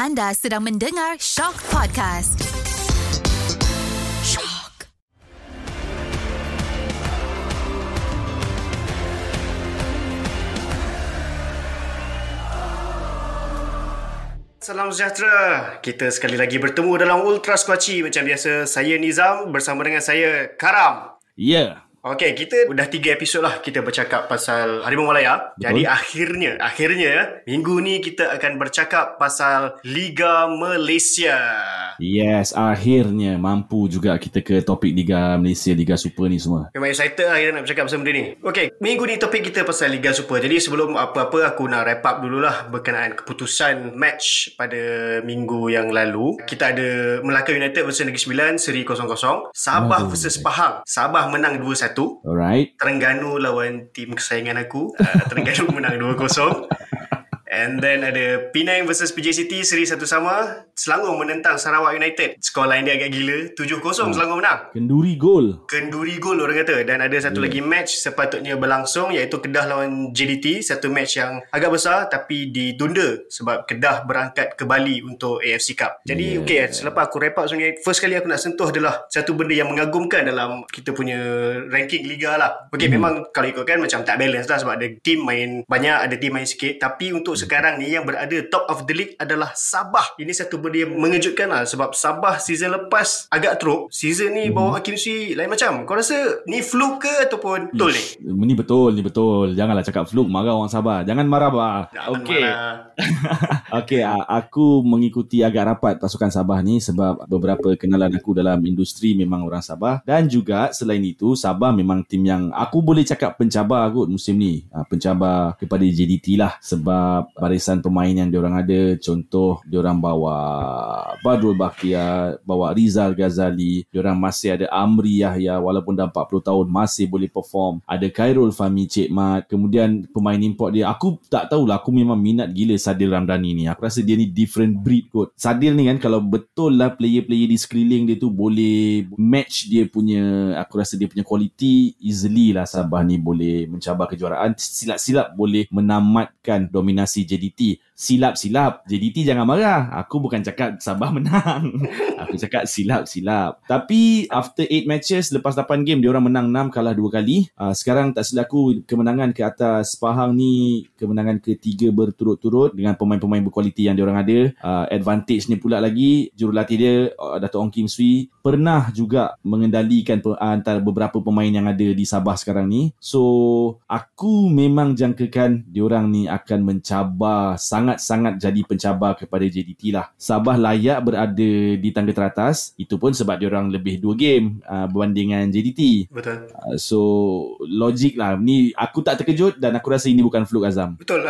Anda sedang mendengar Shok Podcast. Shok. Salam sejahtera. Kita sekali lagi bertemu dalam Ultras Kuaci macam biasa. Saya Nizam bersama dengan saya Karam. Ya. Yeah. Okey, kita dah 3 episod lah kita bercakap pasal Harimau Malaya. Betul. Jadi akhirnya minggu ni kita akan bercakap pasal Liga Malaysia. Yes, akhirnya mampu juga kita ke topik Liga Malaysia, Liga Super ni semua. Memang excited lah kita nak bercakap pasal benda ni. Okey, minggu ni topik kita pasal Liga Super. Jadi sebelum apa-apa aku nak wrap up dululah berkenaan keputusan match pada minggu yang lalu. Kita ada Melaka United versus Negeri Sembilan seri 0-0. Sabah versus Pahang. Sabah menang 2-1. Alright. Terengganu lawan tim kesayangan aku, Terengganu menang 2-0. And then ada Penang versus PJ City seri 1 sama. Selangor menentang Sarawak United. Skor line dia agak gila, 7-0 Selangor menang. Kenduri gol orang kata. Dan ada satu lagi match sepatutnya berlangsung, iaitu Kedah lawan JDT. Satu match yang agak besar tapi ditunda sebab Kedah berangkat ke Bali untuk AFC Cup. Jadi okey, selepas aku wrap up sebenarnya, first kali aku nak sentuh adalah satu benda yang mengagumkan dalam kita punya ranking liga lah. Okey, memang kalau ikutkan macam tak balance lah, sebab ada team main banyak, ada team main sikit. Tapi untuk sekarang ni yang berada top of the league adalah Sabah. Ini satu benda yang mengejutkan lah, sebab Sabah season lepas agak teruk. Season ni bawa Hakim Swee lain macam. Kau rasa ni fluke ke ataupun betul ni? Ni betul. Janganlah cakap fluke, marah orang Sabah. Jangan marah bah. Okey. Okey, aku mengikuti agak rapat pasukan Sabah ni sebab beberapa kenalan aku dalam industri memang orang Sabah, dan juga selain itu Sabah memang tim yang aku boleh cakap pencabar kot musim ni. Pencabar kepada JDT lah, sebab barisan pemain yang diorang ada. Contoh, diorang bawa Badrul Bakia, bawa Rizal Ghazali, diorang masih ada Amri Yahya walaupun dah 40 tahun masih boleh perform. Ada Khairul Fahmi, Cik Mat. Kemudian pemain import dia, aku tak tahulah, aku memang minat gila Sadil Ramdhani ni. Aku rasa dia ni different breed kot. Sadil ni kan, kalau betul lah player-player di sekeliling dia tu boleh match dia punya, aku rasa dia punya quality, easily lah Sabah ni boleh mencabar kejuaraan. Silap-silap boleh menamatkan dominasi JDT. Silap-silap JDT jangan marah. Aku bukan cakap Sabah menang. Aku cakap silap-silap. Tapi after 8 matches, lepas 8 game diorang menang 6, kalah 2 kali. Sekarang tak silap aku, kemenangan ke atas Pahang ni kemenangan ke-3 berturut-turut dengan pemain-pemain berkualiti yang diorang ada. Advantage ni pula lagi, jurulatih dia Datuk Ong Kim Swee pernah juga mengendalikan antara beberapa pemain yang ada di Sabah sekarang ni. So aku memang jangkakan diorang ni akan mencabar, sangat-sangat jadi pencabar kepada JDT lah. Sabah layak berada di tangga teratas, itu pun sebab diorang lebih 2 game berbanding dengan JDT. Betul. So logik lah, ni aku tak terkejut dan aku rasa ini bukan fluke, Azam. Betul.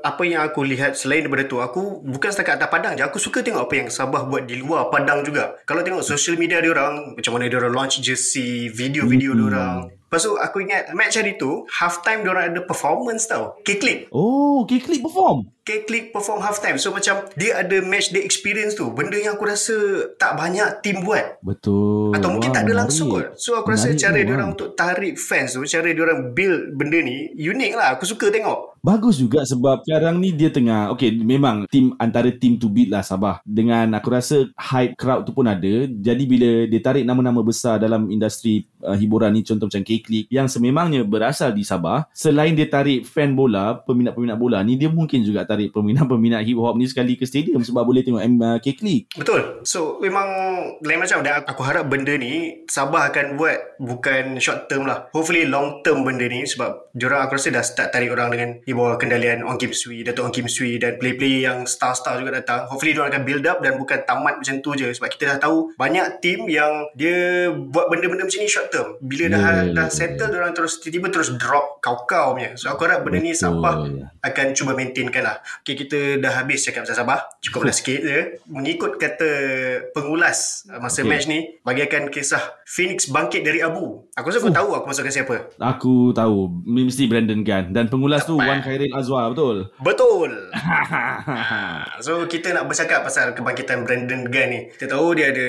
Apa yang aku lihat selain daripada tu, aku bukan setakat atas padang je, aku suka tengok apa yang Sabah buat di luar padang juga. Kalau tengok social media diorang, macam mana diorang launch jersey, video-video diorang. Lepas tu aku ingat match hari tu halftime diorang ada performance tau, K-Clique. Oh, K-Clique perform. K-Clique perform halftime. So macam dia ada match day experience tu, benda yang aku rasa tak banyak tim buat. Betul. Atau mungkin tak ada langsung kot. So aku rasa cara diorang untuk tarik fans tu, cara diorang build benda ni unik lah, aku suka tengok. Bagus juga sebab sekarang ni dia tengah, okay, memang tim antara tim to beat lah Sabah. Dengan aku rasa hype crowd tu pun ada. Jadi bila dia tarik nama-nama besar dalam industri hiburan ni, contoh macam K-Clique yang sememangnya berasal di Sabah, selain dia tarik fan bola, peminat-peminat bola ni, dia mungkin juga tarik peminat-peminat hip-hop ni sekali ke stadium sebab boleh tengok K-Clique. Betul. So memang lain macam, dan aku harap benda ni Sabah akan buat bukan short term lah, hopefully long term benda ni, sebab diorang aku rasa dah start tarik orang dengan di bawah kendalian Ong Kim Swee, Dato' Ong Kim Swee, dan play-play yang star-star juga datang. Hopefully diorang akan build up dan bukan tamat macam tu je, sebab kita dah tahu banyak team yang dia buat benda-benda macam ni short term. Bila dah settle, diorang terus tiba-tiba terus drop kau-kau punya. So aku harap benda ni Sabah akan cuba maintainkan lah. Okay, kita dah habis cakap pasal Sabah. Cukup lah sikit je. Mengikut kata pengulas masa match ni, bagikan kisah Phoenix bangkit dari abu. Aku rasa aku tahu aku masukkan siapa. Aku tahu, mesti Brendan Gan. Dan pengulas tu Wan Khairin Azwar, betul? Betul. So kita nak bercakap pasal kebangkitan Brendan Gan ni. Kita tahu dia ada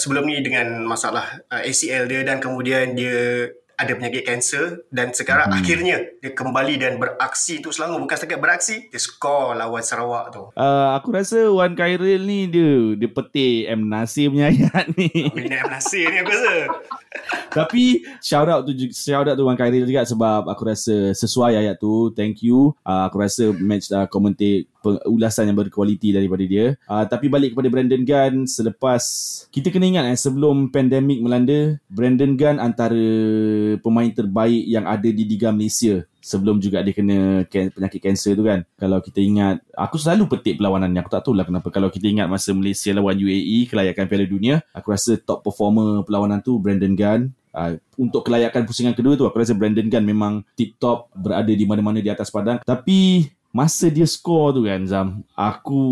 sebelum ni dengan masalah ACL dia, dan kemudian dia ada penyakit kanser, dan sekarang akhirnya dia kembali dan beraksi untuk Selangor. Bukan setakat beraksi, dia skor lawan Sarawak tu. Aku rasa Wan Khairin ni dia petik M. Nasir punya ayat ni. Minat M. Nasir ni aku rasa. Tapi shout out tu Wan Khairin juga, sebab aku rasa sesuai ayat tu. Thank you. Aku rasa match commentate ulasan yang berkualiti daripada dia. Tapi balik kepada Brendan Gan, selepas kita kena ingat sebelum pandemik melanda, Brendan Gan antara pemain terbaik yang ada di Liga Malaysia sebelum juga dia kena penyakit kanser tu kan. Kalau kita ingat, aku selalu petik perlawanannya, aku tak tahulah kenapa. Kalau kita ingat masa Malaysia lawan UAE kelayakan Piala Dunia, aku rasa top performer perlawanan tu Brendan Gan. Untuk kelayakan pusingan kedua tu, aku rasa Brendan Gan memang tip top, berada di mana-mana di atas padang. Tapi masa dia skor tu kan Zam, aku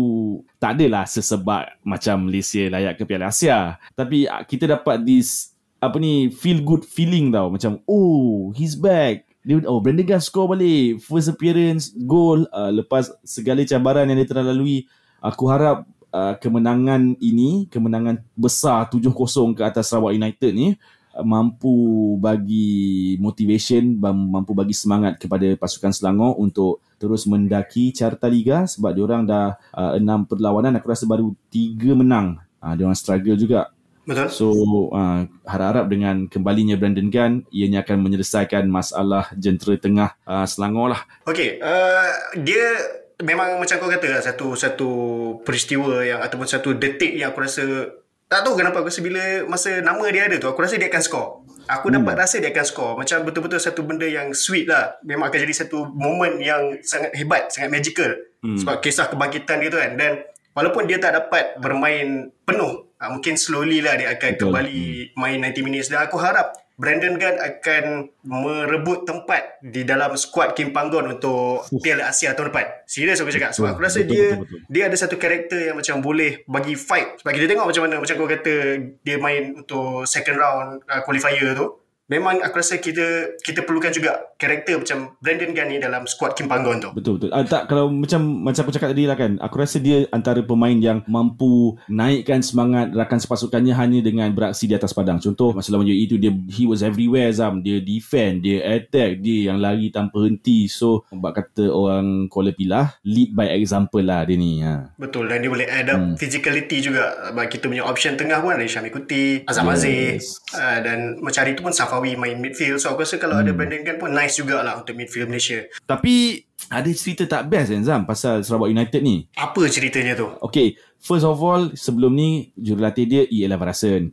tak adalah sesebab macam Malaysia layak ke Piala Asia, tapi kita dapat this feel good feeling tau, macam oh he's back. Brendan Gan skor balik, first appearance, goal lepas segala cabaran yang dia telah lalui. Aku harap kemenangan ini, kemenangan besar 7-0 ke atas Sarawak United ni, mampu bagi motivation, mampu bagi semangat kepada pasukan Selangor untuk terus mendaki carta liga, sebab diorang dah 6 perlawanan, aku rasa baru 3 menang. Diorang struggle juga. Betul. So harap-harap dengan kembalinya Brendan Gan, ianya akan menyelesaikan masalah jentera tengah Selangor lah. Okay, dia memang macam kau kata lah, satu peristiwa yang ataupun satu detik yang aku rasa, tak tahu kenapa aku rasa bila masa nama dia ada tu, aku rasa dia akan skor. Aku dapat rasa dia akan skor. Macam betul-betul satu benda yang sweet lah. Memang akan jadi satu moment yang sangat hebat, sangat magical. Sebab kisah kebangkitan dia tu kan. Dan walaupun dia tak dapat bermain penuh, mungkin slowly lah dia akan kembali main 90 minutes. Dan aku harap Brendan Gan akan merebut tempat di dalam skuad Kim Panggon untuk Piala Asia tahun depan. Serius aku cakap. Sebab aku rasa dia ada satu karakter yang macam boleh bagi fight. Sebab kita tengok macam mana, macam kau kata dia main untuk second round qualifier tu. Memang aku rasa kita perlukan juga karakter macam Brendan Gan ni dalam skuad Kim Panggon tu. Betul. Tak, kalau macam aku cakap tadi lah kan, aku rasa dia antara pemain yang mampu naikkan semangat rakan sepasukannya hanya dengan beraksi di atas padang. Contoh masa lawan UAE tu, he was everywhere Zam. Dia defend, dia attack, dia yang lari tanpa henti. So bak kata orang Kuala Pilah, lead by example lah dia ni. Betul, dan dia boleh add up physicality juga. Kita punya option tengah pun ada Syam Ikuti, Azam Aziz, dan macam hari tu pun Safa main midfield. So aku rasa kalau ada Brendan Gan pun nice jugalah untuk midfield Malaysia. Tapi ada cerita tak best kan Zam pasal Sarawak United ni? Apa ceritanya tu? Okay, first of all, sebelum ni jurulatih dia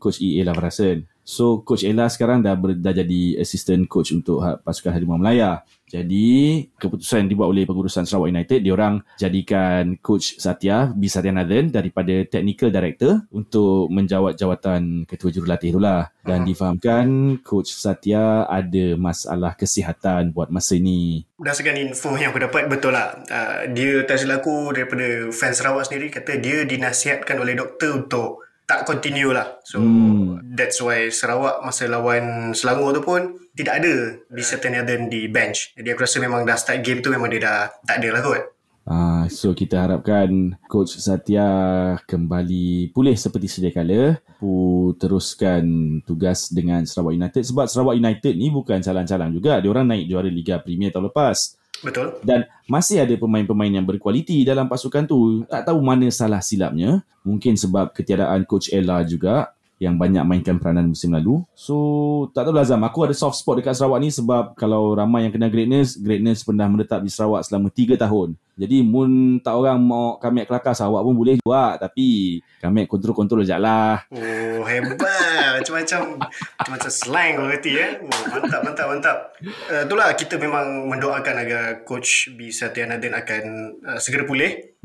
Coach E.A. Lavarasan. So Coach Ella sekarang dah jadi assistant coach untuk pasukan Harimau Malaya. Jadi keputusan dibuat oleh pengurusan Sarawak United, diorang jadikan Coach Satyanathan daripada Technical Director untuk menjawat jawatan ketua jurulatih itulah. Dan difahamkan Coach Satya ada masalah kesihatan buat masa ni. Berdasarkan info yang aku dapat, betul lah. Dia, tak silap aku, daripada fans Sarawak sendiri kata dia dinasihatkan oleh doktor untuk tak continue lah. So that's why Sarawak masa lawan Selangor tu pun tidak ada Satyanathan di bench. Jadi aku rasa memang dah start game tu memang dia dah tak ada lah kot. So kita harapkan Coach Satya kembali pulih seperti sedia kala, teruskan tugas dengan Sarawak United, sebab Sarawak United ni bukan calang-calang juga. Diorang naik juara Liga Premier tahun lepas. Betul. Dan masih ada pemain-pemain yang berkualiti dalam pasukan tu. Tak tahu mana salah silapnya. Mungkin sebab ketiadaan Coach Ella juga yang banyak mainkan peranan musim lalu. So tak tahu lah Zam, aku ada soft spot dekat Sarawak ni sebab kalau ramai yang kenal greatness pernah menetap di Sarawak selama 3 tahun. Jadi mun tak orang mau kami kelakar Sarawak pun boleh juga, tapi kami kontrol-kontrol je lah. Oh hebat. Macam-macam slang kau kata ya. Oh, mantap. Itulah, kita memang mendoakan agar Coach Satyanathan akan segera pulih.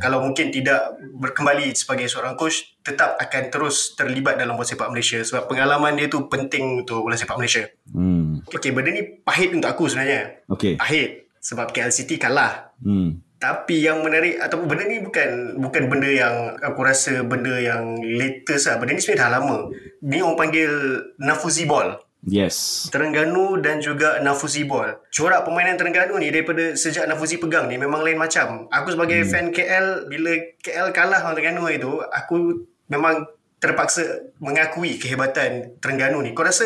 Kalau mungkin tidak berkembali sebagai seorang coach, tetap akan terus terlibat dalam bola sepak Malaysia sebab pengalaman dia tu penting untuk bola sepak Malaysia. Okay, benda ni pahit untuk aku sebenarnya. Okay. Pahit sebab KL City kalah. Tapi yang menarik ataupun benda ni bukan benda yang aku rasa benda yang latest lah. Benda ni sebenarnya dah lama. Ni orang panggil Nafuzi Ball. Yes. Terengganu dan juga Nafuzi Ball. Corak permainan Terengganu ni daripada sejak Nafuzi pegang ni memang lain macam. Aku sebagai fan KL, bila KL kalah dengan Terengganu itu, aku memang terpaksa mengakui kehebatan Terengganu ni. Kau rasa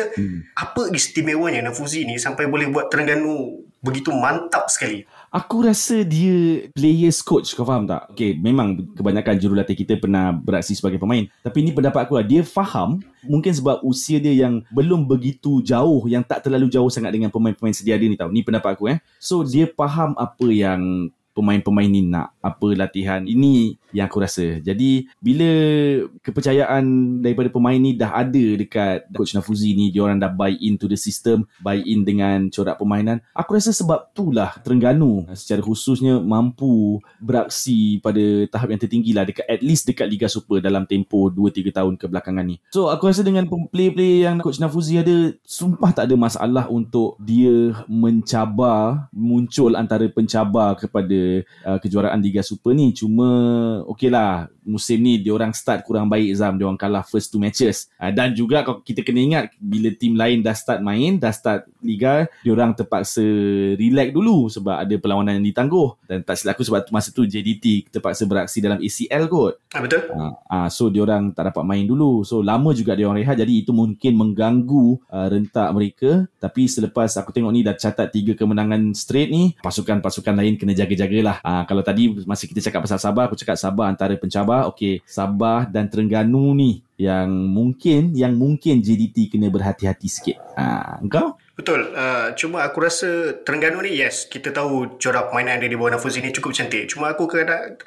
apa istimewanya Nafuzi ni sampai boleh buat Terengganu begitu mantap sekali? Aku rasa dia players coach, kau faham tak? Okay, memang kebanyakan jurulatih kita pernah beraksi sebagai pemain. Tapi ini pendapat aku lah, dia faham mungkin sebab usia dia yang belum begitu jauh, yang tak terlalu jauh sangat dengan pemain-pemain sedia dia ni tau. Ni pendapat aku So, dia faham apa yang pemain-pemain ni nak, apa latihan. Ini yang aku rasa. Jadi, bila kepercayaan daripada pemain ni dah ada dekat Coach Nafuzi ni, diorang dah buy in to the system, buy in dengan corak permainan. Aku rasa sebab itulah Terengganu secara khususnya mampu beraksi pada tahap yang tertinggi lah, dekat, at least dekat Liga Super dalam tempoh 2-3 tahun kebelakangan ni. So, aku rasa dengan player-player yang Coach Nafuzi ada, sumpah tak ada masalah untuk dia mencabar, muncul antara pencabar kepada kejuaraan Liga Super ni. Cuma okey lah, musim ni diorang start kurang baik, Zam. Diorang kalah first 2 matches, dan juga kita kena ingat bila tim lain dah start main, dah start Liga, diorang terpaksa relax dulu sebab ada perlawanan yang ditangguh. Dan tak silap aku sebab masa tu JDT terpaksa beraksi dalam ACL kot. Betul. So diorang tak dapat main dulu, so lama juga diorang rehat. Jadi itu mungkin mengganggu rentak mereka. Tapi selepas aku tengok ni dah catat 3 kemenangan straight ni, pasukan-pasukan lain kena jaga-jaga lah. Kalau tadi masa kita cakap pasal Sabah, aku cakap Sabah antara pencabar. Okey, Sabah dan Terengganu ni yang mungkin JDT kena berhati-hati sikit. Engkau? Betul. Cuma aku rasa Terengganu ni, yes, kita tahu corak permainan dia di bawah Nafuzi ni cukup cantik. Cuma aku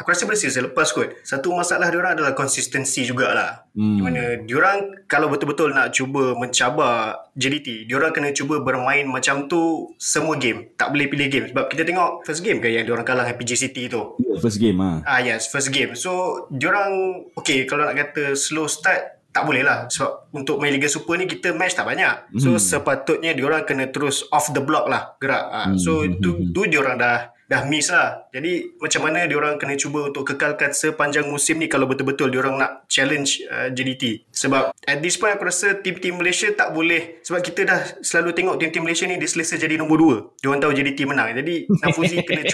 rasa pada season lepas kot, satu masalah diorang adalah konsistensi jugalah. Di mana diorang kalau betul-betul nak cuba mencabar JDT, diorang kena cuba bermain macam tu semua game. Tak boleh pilih game. Sebab kita tengok first game ke yang diorang kalah dengan PJ City tu? First game yes, first game. So diorang, okay, kalau nak kata slow start, tak boleh lah. Sebab untuk main Liga Super ni kita match tak banyak. So sepatutnya diorang kena terus off the block lah gerak. So tu diorang dah miss lah. Jadi macam mana diorang kena cuba untuk kekalkan sepanjang musim ni kalau betul-betul diorang nak challenge JDT. Sebab at this point aku rasa tim-tim Malaysia tak boleh. Sebab kita dah selalu tengok tim-tim Malaysia ni dia selesa jadi nombor 2. Diorang tahu JDT menang. Jadi Nafuzi kena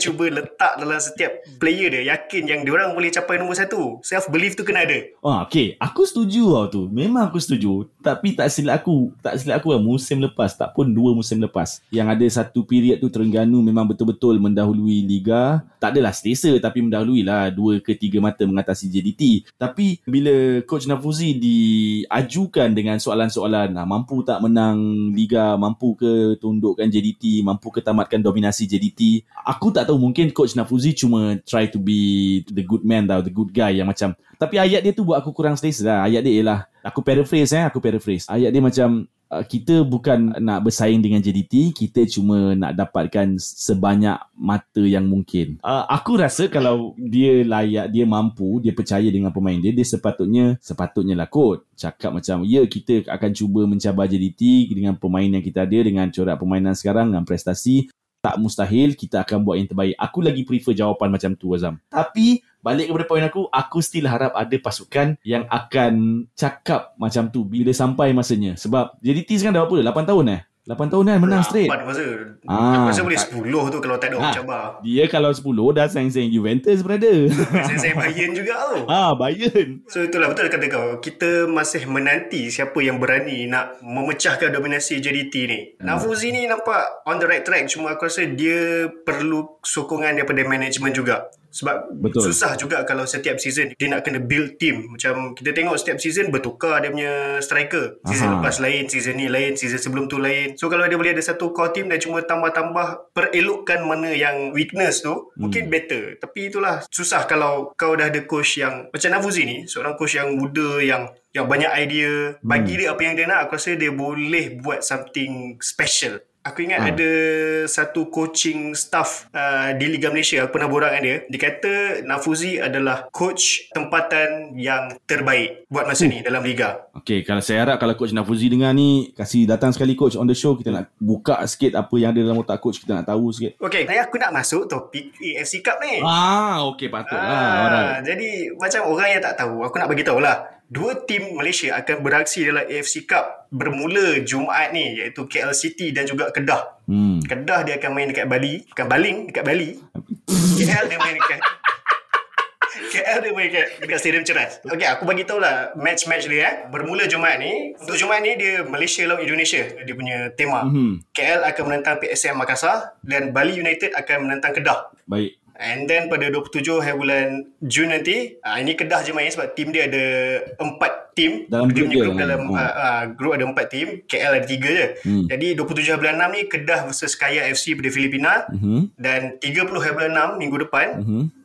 cuba letak dalam setiap player dia, yakin yang diorang boleh capai nombor 1. Self-belief tu kena ada. Okay, aku setuju tau tu. Memang aku setuju. Tapi tak silap aku lah, musim lepas, tak pun 2 musim lepas, yang ada satu period tu Terengganu memang betul-betul mendahului Liga. Tak adalah selesa, tapi mendahului lah 2 ke 3 mata mengatasi JDT. Tapi bila Coach Nafuzi diajukan dengan soalan-soalan, mampu tak menang Liga, mampu ke tundukkan JDT, mampu ke tamatkan dominasi JDT, aku tak tahu, mungkin Coach Nafuzi cuma try to be the good man tau, the good guy yang macam. Tapi ayat dia tu buat aku kurang selesa lah. Ayat dia ialah, aku paraphrase. Ayat dia macam, kita bukan nak bersaing dengan JDT, kita cuma nak dapatkan sebanyak mata yang mungkin. Aku rasa kalau dia layak, dia mampu, dia percaya dengan pemain dia, dia sepatutnya lah kot cakap macam, ya, kita akan cuba mencabar JDT dengan pemain yang kita ada, dengan corak permainan sekarang, dengan prestasi. Tak mustahil, kita akan buat yang terbaik. Aku lagi prefer jawapan macam tu, Azam. Tapi balik kepada poin aku still harap ada pasukan yang akan cakap macam tu bila sampai masanya. Sebab JDT sekarang dah berapa? 8 tahun 8 tahun menang straight. Masa boleh 10 tu kalau tak ada orang cabar. Dia kalau 10 dah sayang-sayang Juventus, brother. Sayang-sayang Bayern juga tu. Bayern. So itulah, betul kata kau. Kita masih menanti siapa yang berani nak memecahkan dominasi JDT ni. Nafuzi ni nampak on the right track. Cuma aku rasa dia perlu sokongan daripada management juga. Sebab betul. Susah juga kalau setiap season dia nak kena build team. Macam kita tengok setiap season bertukar dia punya striker. Season lepas lain, season ni lain, season sebelum tu lain. So kalau dia boleh ada satu core team dan cuma tambah-tambah, perelokkan mana yang weakness tu, mungkin better. Tapi itulah, susah kalau kau dah ada coach yang macam Nafuzi ni, seorang coach yang muda, yang banyak idea. Bagi dia apa yang dia nak, aku rasa dia boleh buat something special. Aku ingat ada satu coaching staff di Liga Malaysia, aku pernah borak dengan dia. Dia kata Nafuzi adalah coach tempatan yang terbaik buat masa ni dalam Liga. Okay, kalau saya harap kalau Coach Nafuzi dengar ni, kasih datang sekali Coach on the show. Kita nak buka sikit apa yang ada dalam otak Coach, kita nak tahu sikit. Okay, saya aku nak masuk topik AFC Cup ni. Okay, patutlah. Jadi macam orang yang tak tahu, aku nak bagi tahulah. 2 tim Malaysia akan beraksi dalam AFC Cup bermula Jumaat ni, iaitu KL City dan juga Kedah. Kedah dia akan main dekat Bali. KL dia main dekat KL dia main dekat Stadium Cheras. Okey, aku bagi tahulah match-match dia bermula Jumaat ni. Untuk Jumaat ni dia Malaysia lawan Indonesia, dia punya tema. KL akan menentang PSM Makassar dan Bali United akan menentang Kedah. Baik. And then pada 27 hari bulan Jun nanti, ini Kedah je main sebab tim dia ada 4 tim. Dalam grup dia. Dalam grup ada 4 tim, KL ada 3 je. Jadi 27 hari bulan 6 ni Kedah versus Kaya FC pada Filipina. Dan 30 hari bulan 6 minggu depan,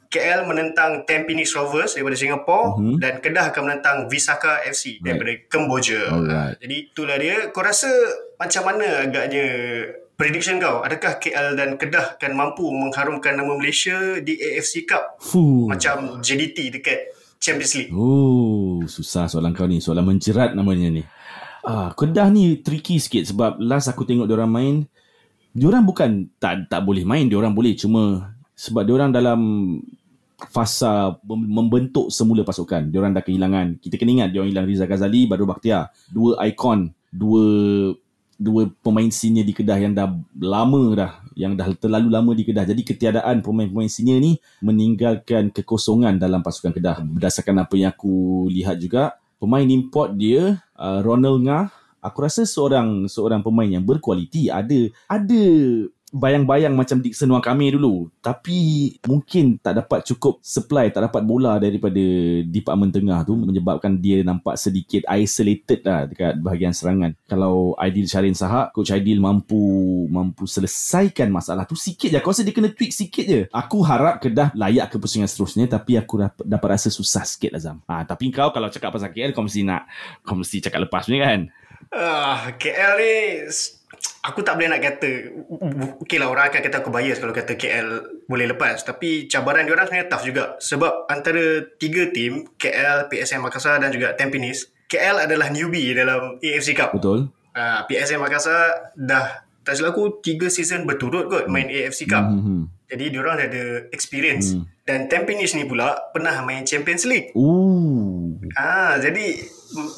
KL menentang Tampines Rovers daripada Singapura, dan Kedah akan menentang Visaka FC daripada Kemboja. Jadi itulah dia. Kau rasa macam mana agaknya prediction kau? Adakah KL dan Kedah akan mampu mengharumkan nama Malaysia di AFC Cup? Macam JDT dekat Champions League. Oh, susah soalan kau ni. Soalan menjerat namanya ni. Kedah ni tricky sikit sebab last aku tengok diorang main, diorang bukan tak boleh main, diorang boleh. Cuma sebab diorang dalam fasa membentuk semula pasukan. Diorang dah kehilangan. Kita kena ingat diorang hilang Rizal Ghazali, Badrul Bakia. Dua ikon, dua pemain senior di Kedah yang dah lama dah, yang dah terlalu lama di Kedah. Jadi ketiadaan pemain-pemain senior ni meninggalkan kekosongan dalam pasukan Kedah. Berdasarkan apa yang aku lihat juga, pemain import dia Ronald Ngah, aku rasa seorang pemain yang berkualiti. Ada bayang-bayang macam Dixon Wang Kamir dulu, tapi mungkin tak dapat cukup supply, tak dapat bola daripada department tengah tu, menyebabkan dia nampak sedikit isolated lah dekat bahagian serangan. Kalau Aidil Syarin Sahak, Coach Aidil mampu selesaikan masalah tu sikit je. Aku rasa dia kena tweak sikit je. Aku harap Kedah layak ke pusingan seterusnya, tapi aku dapat rasa susah sikit Azam. Tapi kau kalau cakap pasal KL, kau mesti cakap lepas ni kan. KL ni aku tak boleh nak kata. Okay lah, orang akan kata aku bias kalau kata KL boleh lepas. Tapi cabaran diorang sebenarnya tough juga. Sebab antara 3 tim, KL, PSM Makassar dan juga Tampines, KL adalah newbie dalam AFC Cup. Betul. PSM Makassar dah, tak silap aku, 3 season berturut kot main AFC Cup. Jadi diorang dah ada experience. Dan Tampines ni pula pernah main Champions League. Jadi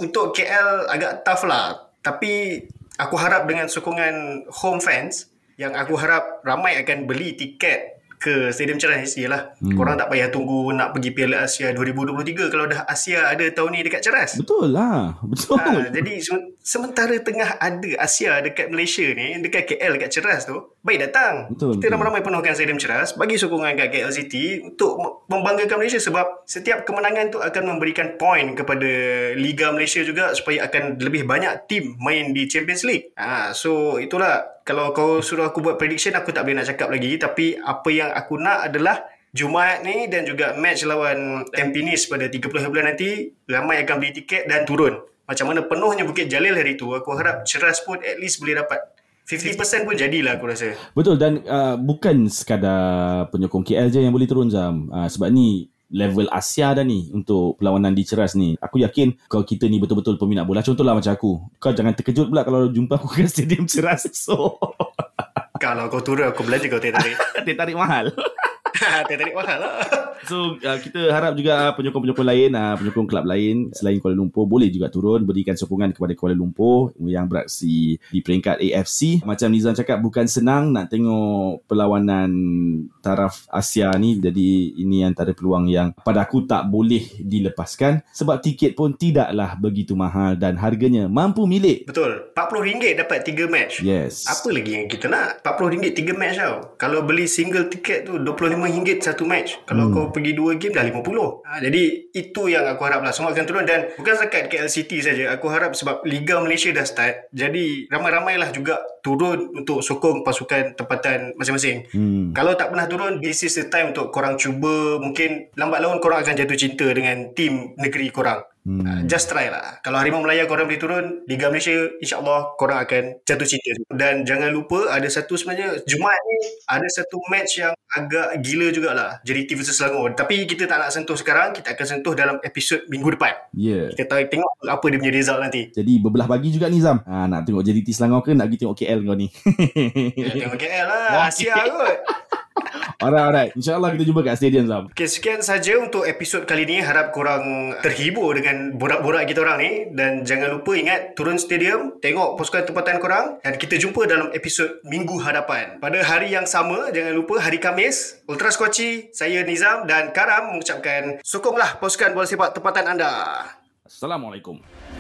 untuk KL agak tough lah. Tapi aku harap dengan sokongan home fans, yang aku harap ramai akan beli tiket ke Stadium Cheras lah. Korang tak payah tunggu nak pergi Piala Asia 2023 kalau dah Asia ada tahun ni dekat Cheras. Betul lah. Betul. Jadi sementara tengah ada Asia dekat Malaysia ni, dekat KL dekat Cheras tu, baik datang. Betul, kita ramai-ramai penuhkan Stadium Cheras, bagi sokongan kat KL City untuk membanggakan Malaysia, sebab setiap kemenangan tu akan memberikan point kepada Liga Malaysia juga, supaya akan lebih banyak tim main di Champions League. So itulah. Kalau kau suruh aku buat prediction, aku tak boleh nak cakap lagi. Tapi apa yang aku nak adalah Jumaat ni dan juga match lawan Tampines pada 30 bulan nanti, ramai akan beli tiket dan turun. Macam mana penuhnya Bukit Jalil hari tu, aku harap Cheras pun at least boleh dapat 50% pun jadilah aku rasa. Betul, dan bukan sekadar penyokong KL je yang boleh turun Zam. Sebab ni level Asia dah ni untuk perlawanan di Cheras ni. Aku yakin kalau kita ni betul-betul peminat bola, contohlah macam aku, kau jangan terkejut pula kalau jumpa aku kat Stadium Cheras esok. Kalau kau turun, aku belanja kau teh tarik. Teh tarik mahal. Teh tarik mahal lah. So kita harap juga penyokong-penyokong lain, penyokong klub lain selain Kuala Lumpur boleh juga turun berikan sokongan kepada Kuala Lumpur yang beraksi di peringkat AFC. Macam Nizam cakap, bukan senang nak tengok perlawanan taraf Asia ni. Jadi ini antara peluang yang pada aku tak boleh dilepaskan, sebab tiket pun tidaklah begitu mahal dan harganya mampu milik. Betul, RM40 dapat 3 match. Yes. Apa lagi yang kita nak? RM40 3 match tau. kalau beli single tiket tu RM25 satu match. Kalau kau pergi 2 game dah RM50. Jadi itu yang aku haraplah, semua akan turun. Dan bukan setakat KL City saja, aku harap sebab Liga Malaysia dah start, jadi ramai-ramailah juga turun untuk sokong pasukan tempatan masing-masing. Kalau tak pernah turun, this is the time untuk korang cuba. Mungkin lambat laun korang akan jatuh cinta dengan tim negeri korang. Just try lah. Kalau Harimau Malaya korang boleh turun, Liga Malaysia insyaAllah korang akan jatuh cinta. Dan jangan lupa, ada satu sebenarnya Jumaat ni ada satu match yang agak gila jugalah, JDT versus Selangor. Tapi kita tak nak sentuh sekarang, kita akan sentuh dalam episod minggu depan. Kita tengok apa dia punya result nanti. Jadi berbelah bagi juga ni Zam, nak tengok JDT Selangor ke nak pergi tengok KL kau ni? Tengok KL lah, Asia kot. Alright. InsyaAllah kita jumpa kat stadium, Sam. Okay, sekian saja untuk episod kali ni. Harap korang terhibur dengan borak-borak kita orang ni. Dan jangan lupa ingat turun stadium, tengok pasukan tempatan korang. Dan kita jumpa dalam episod minggu hadapan pada hari yang sama. Jangan lupa hari Khamis. Ultras Kuaci, saya Nizam dan Karam mengucapkan sokonglah pasukan bola sepak tempatan anda. Assalamualaikum.